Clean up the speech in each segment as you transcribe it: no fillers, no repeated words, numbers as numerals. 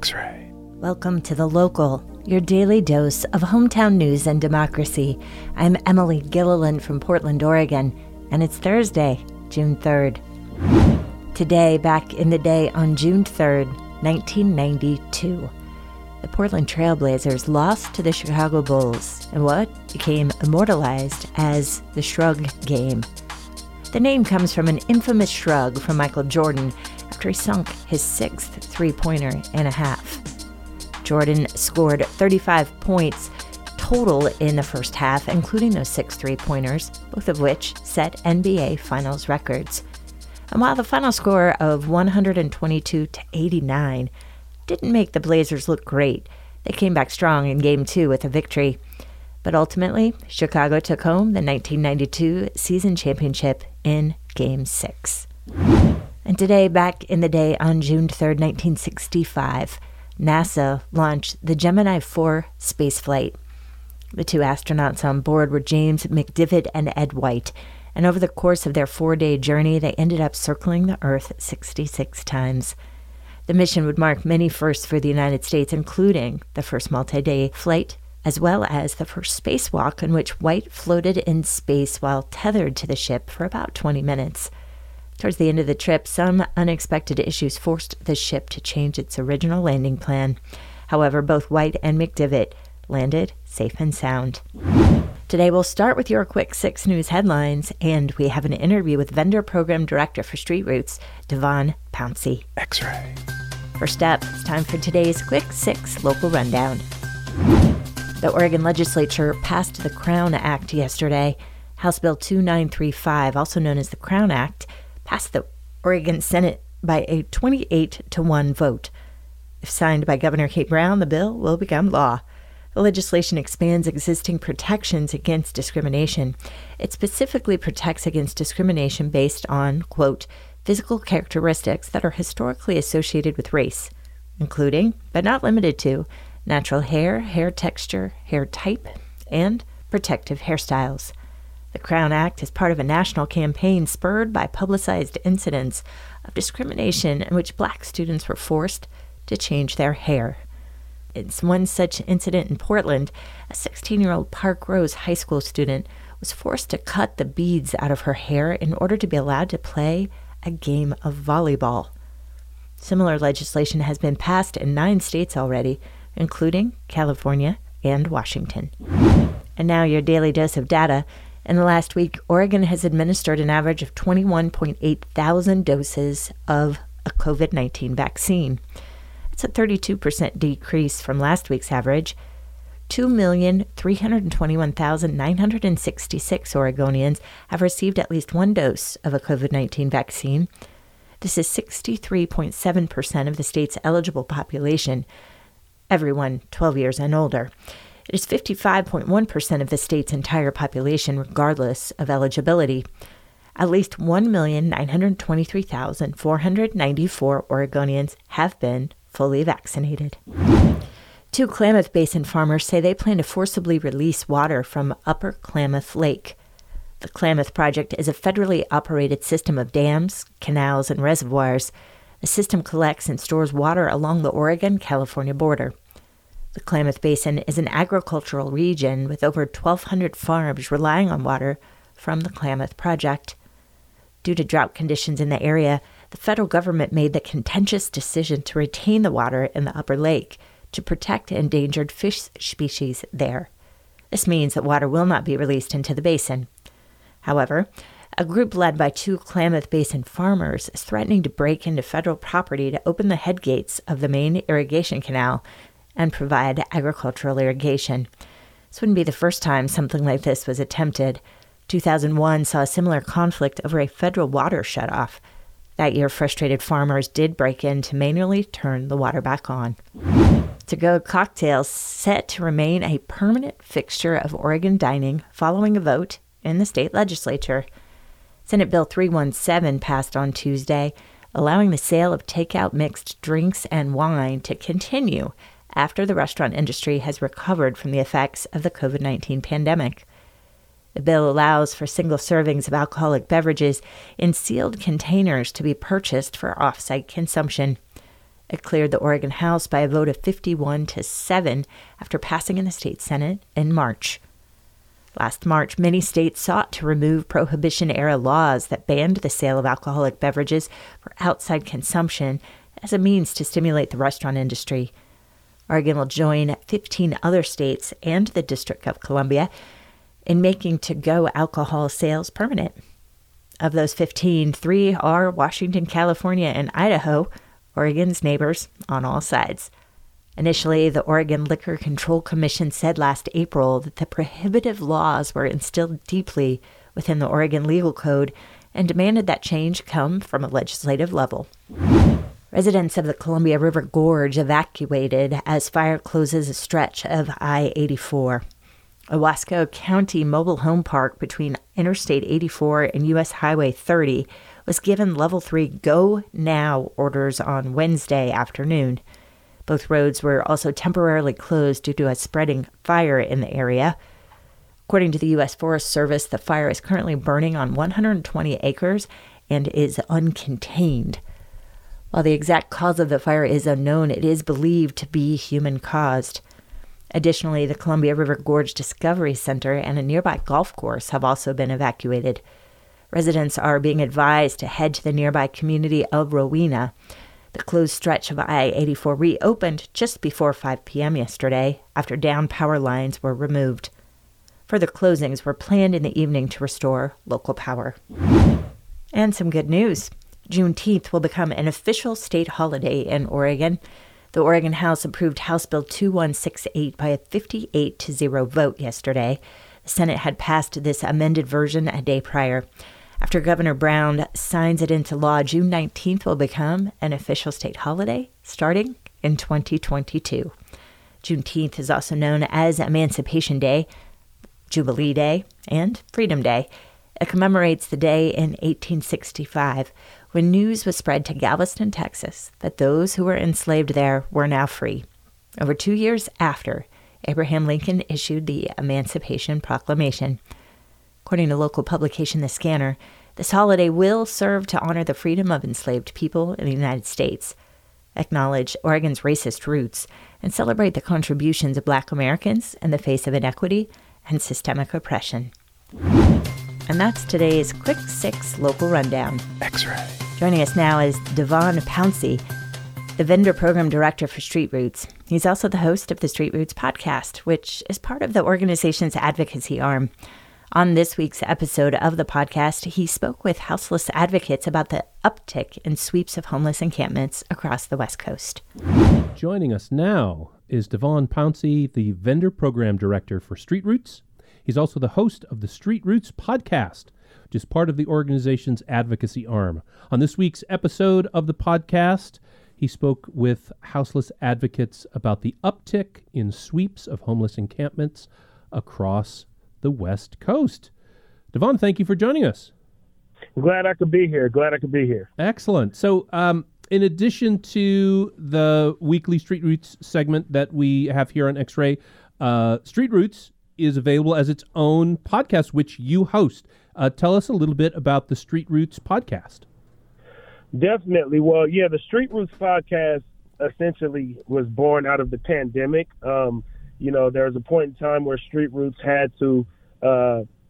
X-ray. Welcome to The Local, your daily dose of hometown news and democracy. I'm Emily Gilliland from Portland, Oregon, and it's Thursday, June 3rd. Today, back in the day on June 3rd, 1992, the Portland Trailblazers lost to the Chicago Bulls in what became immortalized as the Shrug Game. The name comes from an infamous shrug from Michael Jordan after he sunk his sixth three-pointer and a half. Jordan scored 35 points total in the first half, including those 6 3-pointers, both of which set NBA Finals records. And while the final score of 122-89 didn't make the Blazers look great, they came back strong in Game 2 with a victory. But ultimately, Chicago took home the 1992 season championship in Game 6. And today, back in the day on June 3rd, 1965, NASA launched the Gemini 4 spaceflight. The two astronauts on board were James McDivitt and Ed White, and over the course of their 4-day journey, they ended up circling the Earth 66 times. The mission would mark many firsts for the United States, including the first multi-day flight, as well as the first spacewalk in which White floated in space while tethered to the ship for about 20 minutes. Towards the end of the trip, some unexpected issues forced the ship to change its original landing plan. However, both White and McDivitt landed safe and sound. Today, we'll start with your quick 6 news headlines, and we have an interview with Vendor Program Director for Street Roots, Devon Pouncey. X-ray. First up, it's time for today's quick 6 local rundown. The Oregon legislature passed the Crown Act yesterday. House Bill 2935, also known as the Crown Act, passed the Oregon Senate by a 28-1 vote. If signed by Governor Kate Brown, the bill will become law. The legislation expands existing protections against discrimination. It specifically protects against discrimination based on, quote, physical characteristics that are historically associated with race, including, but not limited to, natural hair, hair texture, hair type, and protective hairstyles. The Crown Act is part of a national campaign spurred by publicized incidents of discrimination in which black students were forced to change their hair. It's one such incident in Portland. A 16-year-old Parkrose High School student was forced to cut the beads out of her hair in order to be allowed to play a game of volleyball. Similar legislation has been passed in 9 states already, including California and Washington. And now your daily dose of data. In the last week, Oregon has administered an average of 21.8 thousand doses of a COVID-19 vaccine. That's a 32% decrease from last week's average. 2,321,966 Oregonians have received at least one dose of a COVID-19 vaccine. This is 63.7% of the state's eligible population, everyone 12 years and older. It is 55.1% of the state's entire population, regardless of eligibility. At least 1,923,494 Oregonians have been fully vaccinated. 2 Klamath Basin farmers say they plan to forcibly release water from Upper Klamath Lake. The Klamath Project is a federally operated system of dams, canals, and reservoirs. The system collects and stores water along the Oregon-California border. The Klamath Basin is an agricultural region with over 1,200 farms relying on water from the Klamath Project. Due to drought conditions in the area, the federal government made the contentious decision to retain the water in the upper lake to protect endangered fish species there. This means that water will not be released into the basin. However, a group led by 2 Klamath Basin farmers is threatening to break into federal property to open the headgates of the main irrigation canal and provide agricultural irrigation. This wouldn't be the first time something like this was attempted. 2001 saw a similar conflict over a federal water shutoff. That year, frustrated farmers did break in to manually turn the water back on. To-go cocktails set to remain a permanent fixture of Oregon dining following a vote in the state legislature. Senate Bill 317 passed on Tuesday, allowing the sale of takeout mixed drinks and wine to continue after the restaurant industry has recovered from the effects of the COVID-19 pandemic. The bill allows for single servings of alcoholic beverages in sealed containers to be purchased for off-site consumption. It cleared the Oregon House by a vote of 51-7 after passing in the state Senate in March. Last March, many states sought to remove Prohibition-era laws that banned the sale of alcoholic beverages for outside consumption as a means to stimulate the restaurant industry. Oregon will join 15 other states and the District of Columbia in making to-go alcohol sales permanent. Of those 15, 3 are Washington, California, and Idaho, Oregon's neighbors on all sides. Initially, the Oregon Liquor Control Commission said last April that the prohibitive laws were instilled deeply within the Oregon legal code and demanded that change come from a legislative level. Residents of the Columbia River Gorge evacuated as fire closes a stretch of I-84. Owasco County Mobile Home Park between Interstate 84 and U.S. Highway 30 was given Level 3 Go Now orders on Wednesday afternoon. Both roads were also temporarily closed due to a spreading fire in the area. According to the U.S. Forest Service, the fire is currently burning on 120 acres and is uncontained. While the exact cause of the fire is unknown, it is believed to be human-caused. Additionally, the Columbia River Gorge Discovery Center and a nearby golf course have also been evacuated. Residents are being advised to head to the nearby community of Rowena. The closed stretch of I-84 reopened just before 5 p.m. yesterday after down power lines were removed. Further closings were planned in the evening to restore local power. And some good news. Juneteenth will become an official state holiday in Oregon. The Oregon House approved House Bill 2168 by a 58-0 vote yesterday. The Senate had passed this amended version a day prior. After Governor Brown signs it into law, June 19th will become an official state holiday starting in 2022. Juneteenth is also known as Emancipation Day, Jubilee Day, and Freedom Day. It commemorates the day in 1865 when news was spread to Galveston, Texas, that those who were enslaved there were now free. Over 2 years after, Abraham Lincoln issued the Emancipation Proclamation. According to local publication The Scanner, this holiday will serve to honor the freedom of enslaved people in the United States, acknowledge Oregon's racist roots, and celebrate the contributions of Black Americans in the face of inequity and systemic oppression. And that's today's Quick 6 Local Rundown. X-ray. Joining us now is Devon Pouncey, the Vendor Program Director for Street Roots. He's also the host of the Street Roots podcast, which is part of the organization's advocacy arm. On this week's episode of the podcast, he spoke with houseless advocates about the uptick in sweeps of homeless encampments across the West Coast. Joining us now is Devon Pouncey, the Vendor Program Director for Street Roots. He's also the host of the Street Roots podcast, which is part of the organization's advocacy arm. On this week's episode of the podcast, he spoke with houseless advocates about the uptick in sweeps of homeless encampments across the West Coast. Devon, thank you for joining us. I'm glad I could be here. Excellent. So, in addition to the weekly Street Roots segment that we have here on X-Ray, Street Roots is available as its own podcast, which you host. Tell us a little bit about the Street Roots podcast. Definitely. Well, yeah, the Street Roots podcast essentially was born out of the pandemic. You know, there was a point in time where Street Roots had to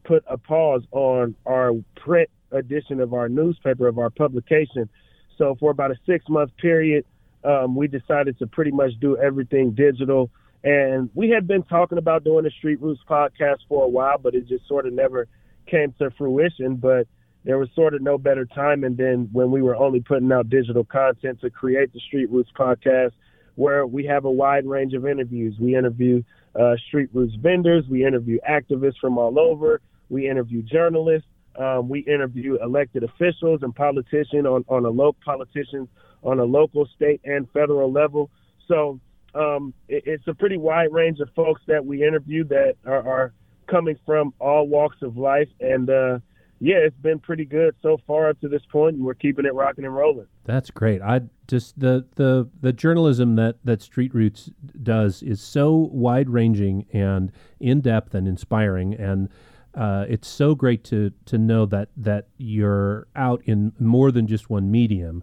put a pause on our print edition of our newspaper, of our publication. So for about a 6-month period, we decided to pretty much do everything digital. And we had been talking about doing the Street Roots podcast for a while, but it just sort of never came to fruition. But there was sort of no better timing than when we were only putting out digital content to create the Street Roots podcast, where we have a wide range of interviews. We interview Street Roots vendors. We interview activists from all over. We interview journalists. We interview elected officials and politicians on a local, state, and federal level. So it's a pretty wide range of folks that we interview that are coming from all walks of life. And yeah, it's been pretty good so far up to this point, and we're keeping it rocking and rolling. That's great. I just the journalism that Street Roots does is so wide ranging and in depth and inspiring, and it's so great to know that you're out in more than just one medium.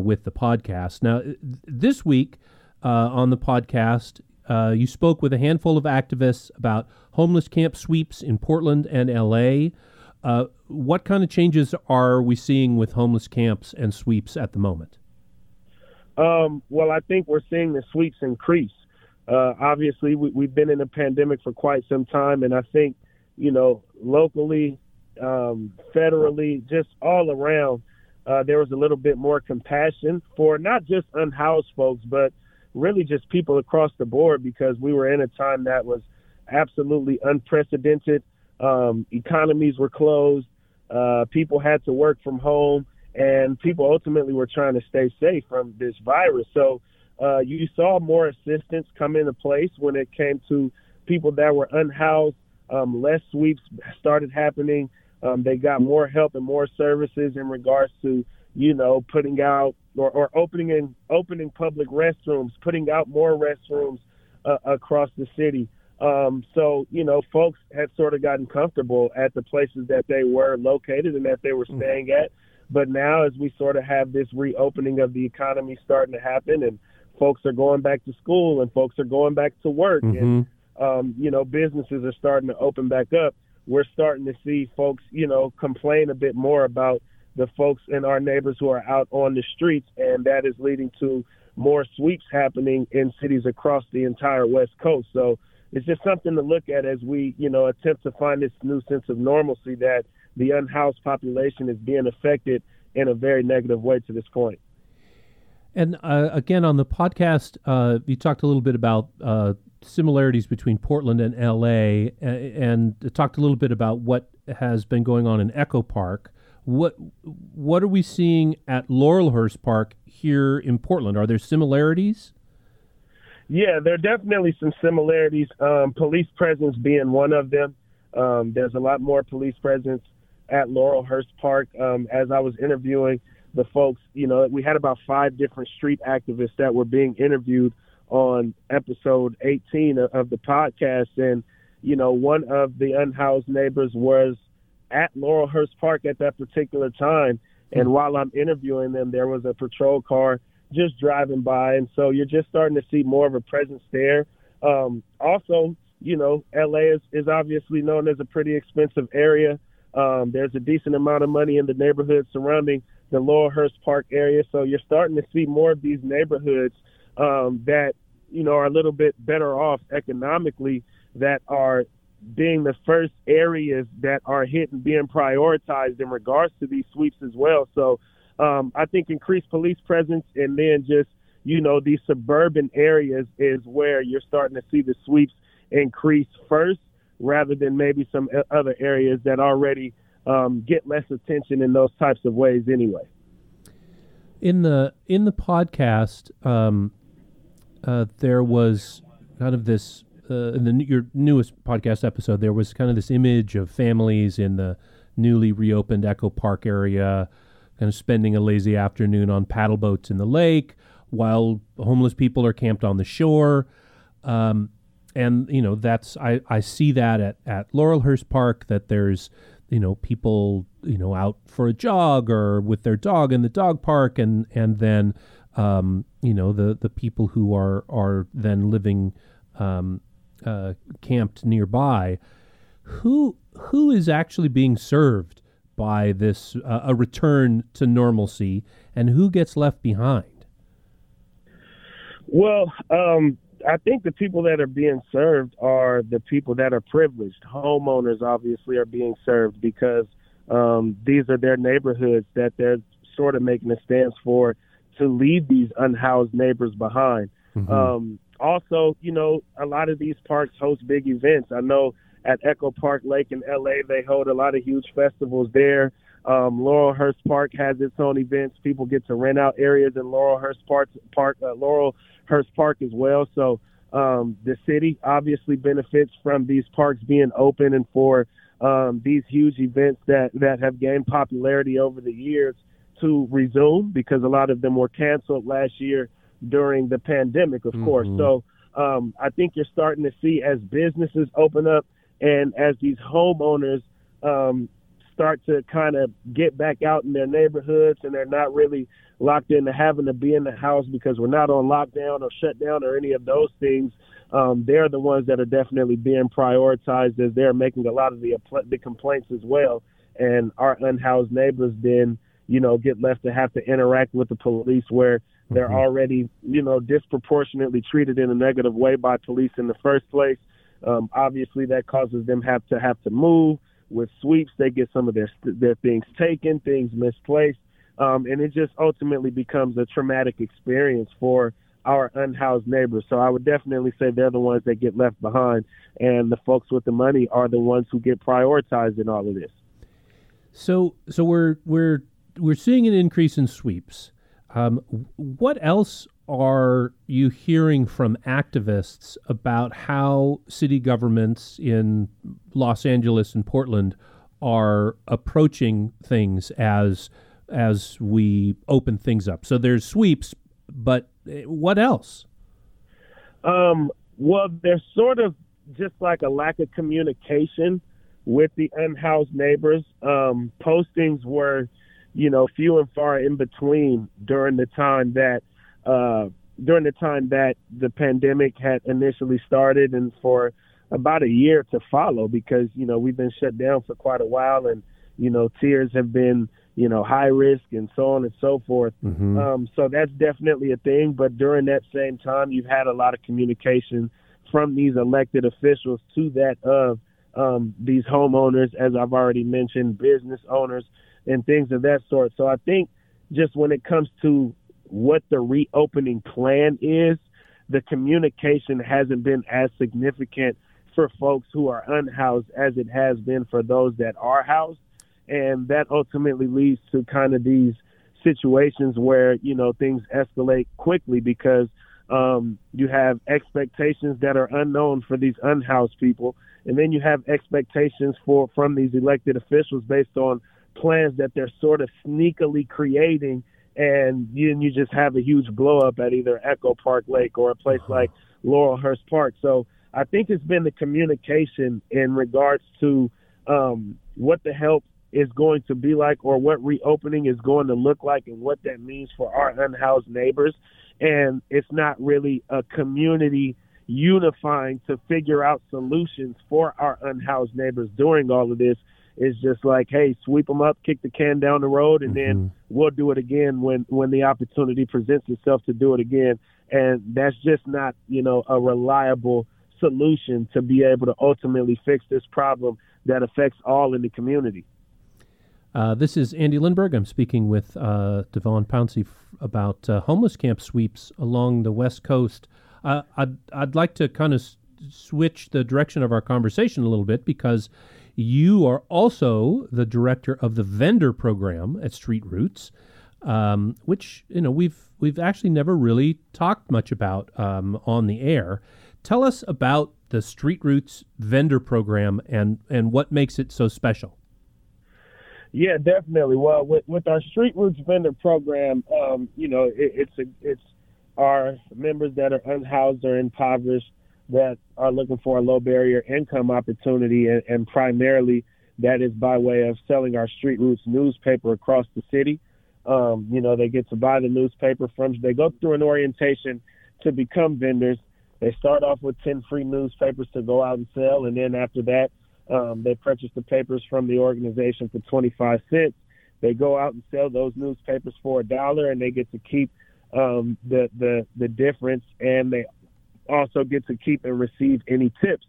with the podcast. Now, this week on the podcast, you spoke with a handful of activists about homeless camp sweeps in Portland and L.A. What kind of changes are we seeing with homeless camps and sweeps at the moment? Well, I think we're seeing the sweeps increase. Obviously, we've been in a pandemic for quite some time, and I think, you know, locally, federally, just all around, there was a little bit more compassion for not just unhoused folks, but really just people across the board, because we were in a time that was absolutely unprecedented. Economies were closed. People had to work from home, and people ultimately were trying to stay safe from this virus. So you saw more assistance come into place when it came to people that were unhoused. Less sweeps started happening. They got more help and more services in regards to, you know, putting out or opening public restrooms, putting out more restrooms across the city. So, you know, folks had sort of gotten comfortable at the places that they were located and that they were staying at. But now, as we sort of have this reopening of the economy starting to happen, and folks are going back to school and folks are going back to work, and, you know, businesses are starting to open back up, we're starting to see folks, you know, complain a bit more about the folks in our neighbors who are out on the streets. And that is leading to more sweeps happening in cities across the entire West Coast. So it's just something to look at as we, you know, attempt to find this new sense of normalcy that the unhoused population is being affected in a very negative way to this point. And again, on the podcast, you talked a little bit about similarities between Portland and L.A. and talked a little bit about what has been going on in Echo Park. What are we seeing at Laurelhurst Park here in Portland? Are there similarities? Yeah, there are definitely some similarities, police presence being one of them. There's a lot more police presence at Laurelhurst Park. As I was interviewing the folks, you know, we had about 5 different street activists that were being interviewed on episode 18 of the podcast. And, you know, one of the unhoused neighbors was at Laurelhurst Park at that particular time. And while I'm interviewing them, there was a patrol car just driving by. And so you're just starting to see more of a presence there. Also, you know, LA is obviously known as a pretty expensive area. There's a decent amount of money in the neighborhood surrounding the Laurelhurst Park area. So you're starting to see more of these neighborhoods that, you know, are a little bit better off economically, that are being the first areas that are hit and being prioritized in regards to these sweeps as well. So I think increased police presence, and then just, you know, these suburban areas is where you're starting to see the sweeps increase first, rather than maybe some other areas that already get less attention in those types of ways anyway. In the podcast, there was kind of this, your newest podcast episode, there was kind of this image of families in the newly reopened Echo Park area kind of spending a lazy afternoon on paddle boats in the lake while homeless people are camped on the shore. And, you know, that's, I see that at Laurelhurst Park, that there's, you know, people, you know, out for a jog or with their dog in the dog park. And then, you know, the people who are then living, camped nearby. Who is actually being served by this, a return to normalcy, and who gets left behind? Well, I think the people that are being served are the people that are privileged. Homeowners obviously are being served, because these are their neighborhoods that they're sort of making a stance for, to leave these unhoused neighbors behind. Also, you know, a lot of these parks host big events. I know at Echo Park Lake in L.A., they hold a lot of huge festivals there. Laurelhurst Park has its own events. People get to rent out areas in Laurelhurst Park as well. So the city obviously benefits from these parks being open, and for these huge events that have gained popularity over the years to resume, because a lot of them were canceled last year during the pandemic, of course. So I think you're starting to see, as businesses open up and as these homeowners start to kind of get back out in their neighborhoods, and they're not really locked into having to be in the house because we're not on lockdown or shutdown or any of those things. They're the ones that are definitely being prioritized, as they're making a lot of the complaints as well. And our unhoused neighbors then, you know, get left to have to interact with the police, where they're already, you know, disproportionately treated in a negative way by police in the first place. Obviously, that causes them have to move. With sweeps, they get some of their things taken, things misplaced, and it just ultimately becomes a traumatic experience for our unhoused neighbors. So I would definitely say they're the ones that get left behind, and the folks with the money are the ones who get prioritized in all of this. So we're seeing an increase in sweeps. What else are you hearing from activists about how city governments in Los Angeles and Portland are approaching things as we open things up? So there's sweeps, but what else? Well, there's sort of just like a lack of communication with the unhoused neighbors. Postings were, you know, few and far in between during the time that the pandemic had initially started, and for about a year to follow, because, you know, we've been shut down for quite a while, and, you know, tiers have been, you know, high risk and so on and so forth. Mm-hmm. So that's definitely a thing. But during that same time, you've had a lot of communication from these elected officials to that of these homeowners, as I've already mentioned, business owners, and things of that sort. So I think just when it comes to what the reopening plan is, the communication hasn't been as significant for folks who are unhoused as it has been for those that are housed. And that ultimately leads to kind of these situations where, you know, things escalate quickly because you have expectations that are unknown for these unhoused people. And then you have expectations from these elected officials based on plans that they're sort of sneakily creating, and you just have a huge blow up at either Echo Park Lake or a place like Laurelhurst Park. So I think it's been the communication in regards to what the help is going to be like, or what reopening is going to look like, and what that means for our unhoused neighbors. And it's not really a community unifying to figure out solutions for our unhoused neighbors during all of this. It's just like, hey, sweep them up, kick the can down the road, and then we'll do it again when the opportunity presents itself to do it again. And that's just not, you know, a reliable solution to be able to ultimately fix this problem that affects all in the community. This is Andy Lindberg. I'm speaking with Devon Pouncey about homeless camp sweeps along the West Coast. I'd like to kind of switch the direction of our conversation a little bit, because you are also the director of the vendor program at Street Roots, which, you know, we've actually never really talked much about on the air. Tell us about the Street Roots vendor program and what makes it so special. Yeah, definitely. Well, with our Street Roots vendor program, you know, it's our members that are unhoused or impoverished that are looking for a low barrier income opportunity, and primarily that is by way of selling our Street Roots newspaper across the city. You know, they get to buy the newspaper from, they go through an orientation to become vendors. They start off with 10 free newspapers to go out and sell, and then after that, they purchase the papers from the organization for 25 cents. They go out and sell those newspapers for $1, and they get to keep the difference, and they also get to keep and receive any tips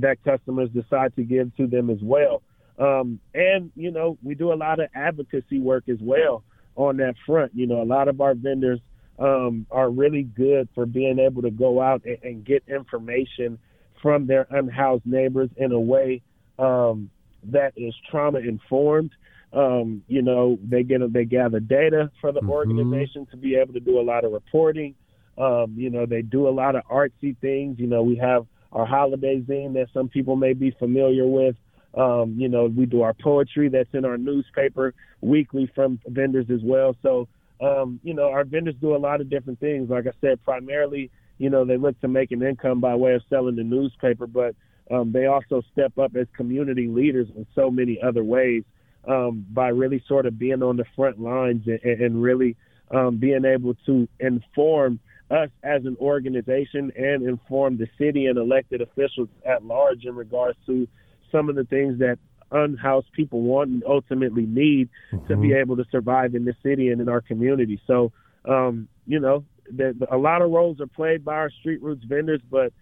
that customers decide to give to them as well. And, you know, we do a lot of advocacy work as well on that front. You know, a lot of our vendors are really good for being able to go out and get information from their unhoused neighbors in a way that is trauma-informed. You know, they gather data for the organization to be able to do a lot of reporting. You know, they do a lot of artsy things. You know, we have our holiday zine that some people may be familiar with. You know, we do our poetry that's in our newspaper weekly from vendors as well. So, you know, our vendors do a lot of different things. Like I said, primarily, you know, they look to make an income by way of selling the newspaper, but they also step up as community leaders in so many other ways. by really sort of being on the front lines and really being able to inform us as an organization and inform the city and elected officials at large in regards to some of the things that unhoused people want and ultimately need to be able to survive in this city and in our community. So, you know, a lot of roles are played by our Street Roots vendors, but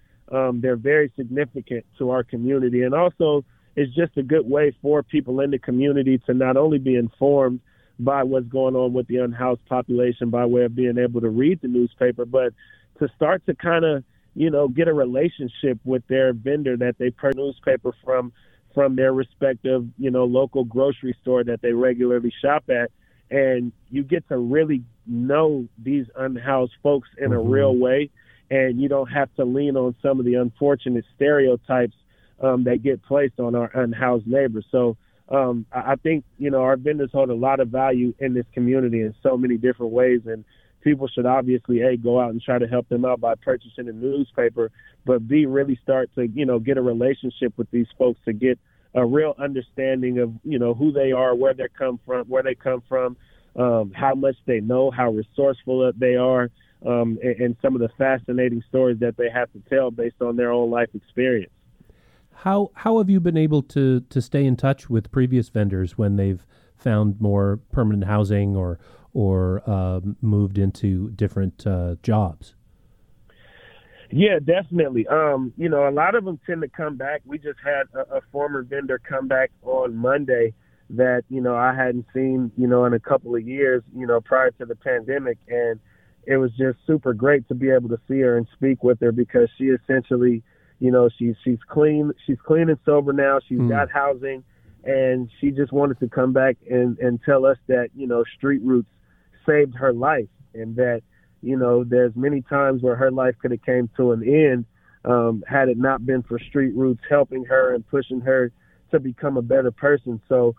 they're very significant to our community. And also, it's just a good way for people in the community to not only be informed by what's going on with the unhoused population by way of being able to read the newspaper, but to start to kind of, you know, get a relationship with their vendor that they print newspaper from their respective, you know, local grocery store that they regularly shop at. And you get to really know these unhoused folks in a real way. And you don't have to lean on some of the unfortunate stereotypes that get placed on our unhoused neighbors. So I think, you know, our vendors hold a lot of value in this community in so many different ways. And people should obviously, A, go out and try to help them out by purchasing a newspaper, but B, really start to, you know, get a relationship with these folks to get a real understanding of, you know, who they are, where they come from, how much they know, how resourceful they are, and some of the fascinating stories that they have to tell based on their own life experience. How have you been able to stay in touch with previous vendors when they've found more permanent housing or moved into different jobs? Yeah, definitely. You know, a lot of them tend to come back. We just had a former vendor come back on Monday that, you know, I hadn't seen, you know, in a couple of years, you know, prior to the pandemic. And it was just super great to be able to see her and speak with her because she essentially, you know, she's clean and sober now. She's got housing, and she just wanted to come back and tell us that, you know, Street Roots saved her life, and that, you know, there's many times where her life could have came to an end had it not been for Street Roots helping her and pushing her to become a better person. So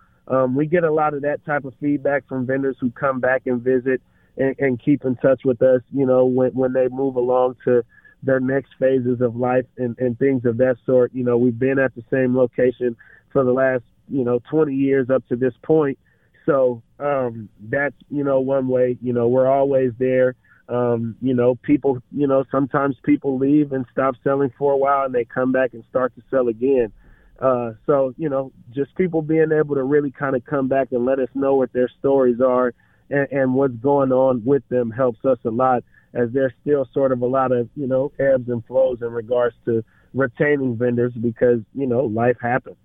we get a lot of that type of feedback from vendors who come back and visit and keep in touch with us, you know, when they move along to their next phases of life and things of that sort. You know, we've been at the same location for the last, you know, 20 years up to this point. So that's, you know, one way, you know, we're always there. You know, people, you know, sometimes people leave and stop selling for a while and they come back and start to sell again. So, you know, just people being able to really kind of come back and let us know what their stories are and what's going on with them helps us a lot, as there's still sort of a lot of, you know, ebbs and flows in regards to retaining vendors because, you know, life happens.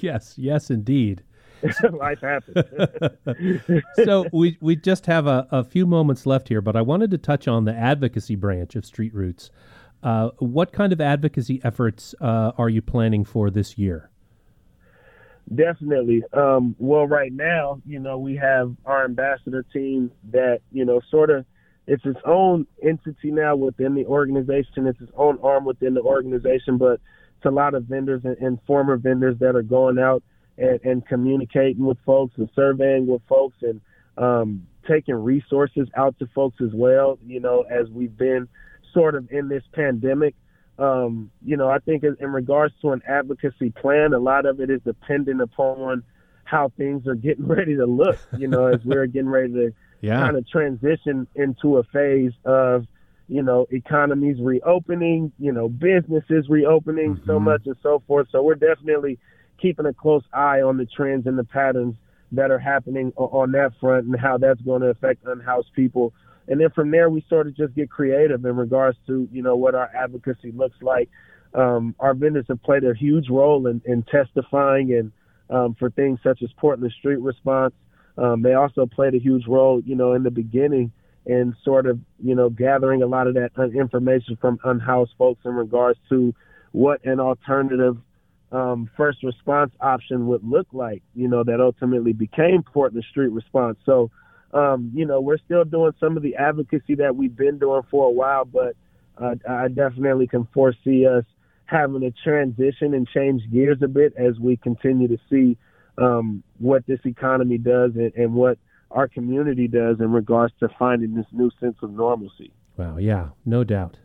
Yes, indeed. Life happens. So we just have a few moments left here, but I wanted to touch on the advocacy branch of Street Roots. What kind of advocacy efforts are you planning for this year? Definitely. Well, right now, you know, we have our ambassador team that, you know, sort of, it's its own entity now within the organization. It's its own arm within the organization, but it's a lot of vendors and former vendors that are going out and communicating with folks and surveying with folks and taking resources out to folks as well, you know, as we've been sort of in this pandemic. You know, I think in regards to an advocacy plan, a lot of it is dependent upon how things are getting ready to look, you know, as we're getting ready to kind of transition into a phase of, you know, economies reopening, you know, businesses reopening so much and so forth. So we're definitely keeping a close eye on the trends and the patterns that are happening on that front and how that's going to affect unhoused people. And then from there, we sort of just get creative in regards to, you know, what our advocacy looks like. Our vendors have played a huge role in testifying and for things such as Portland Street Response. They also played a huge role, you know, in the beginning in sort of, you know, gathering a lot of that information from unhoused folks in regards to what an alternative first response option would look like, you know, that ultimately became Portland Street Response. So, you know, we're still doing some of the advocacy that we've been doing for a while, but I definitely can foresee us having to transition and change gears a bit as we continue to see what this economy does and what our community does in regards to finding this new sense of normalcy. Wow. Yeah, no doubt.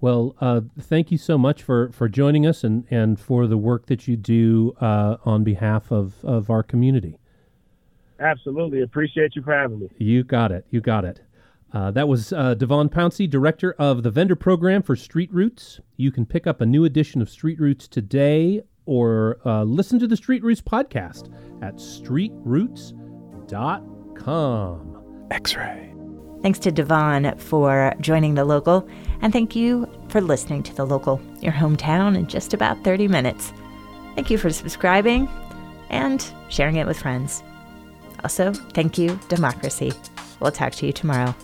Well, thank you so much for joining us and for the work that you do on behalf of our community. Absolutely. Appreciate you for having me. You got it. You got it. That was Devon Pouncey, director of the vendor program for Street Roots. You can pick up a new edition of Street Roots today or listen to the Street Roots podcast at streetroots.com. X-ray. Thanks to Devon for joining The Local, and thank you for listening to The Local, your hometown in just about 30 minutes. Thank you for subscribing and sharing it with friends. Also, thank you, Democracy. We'll talk to you tomorrow.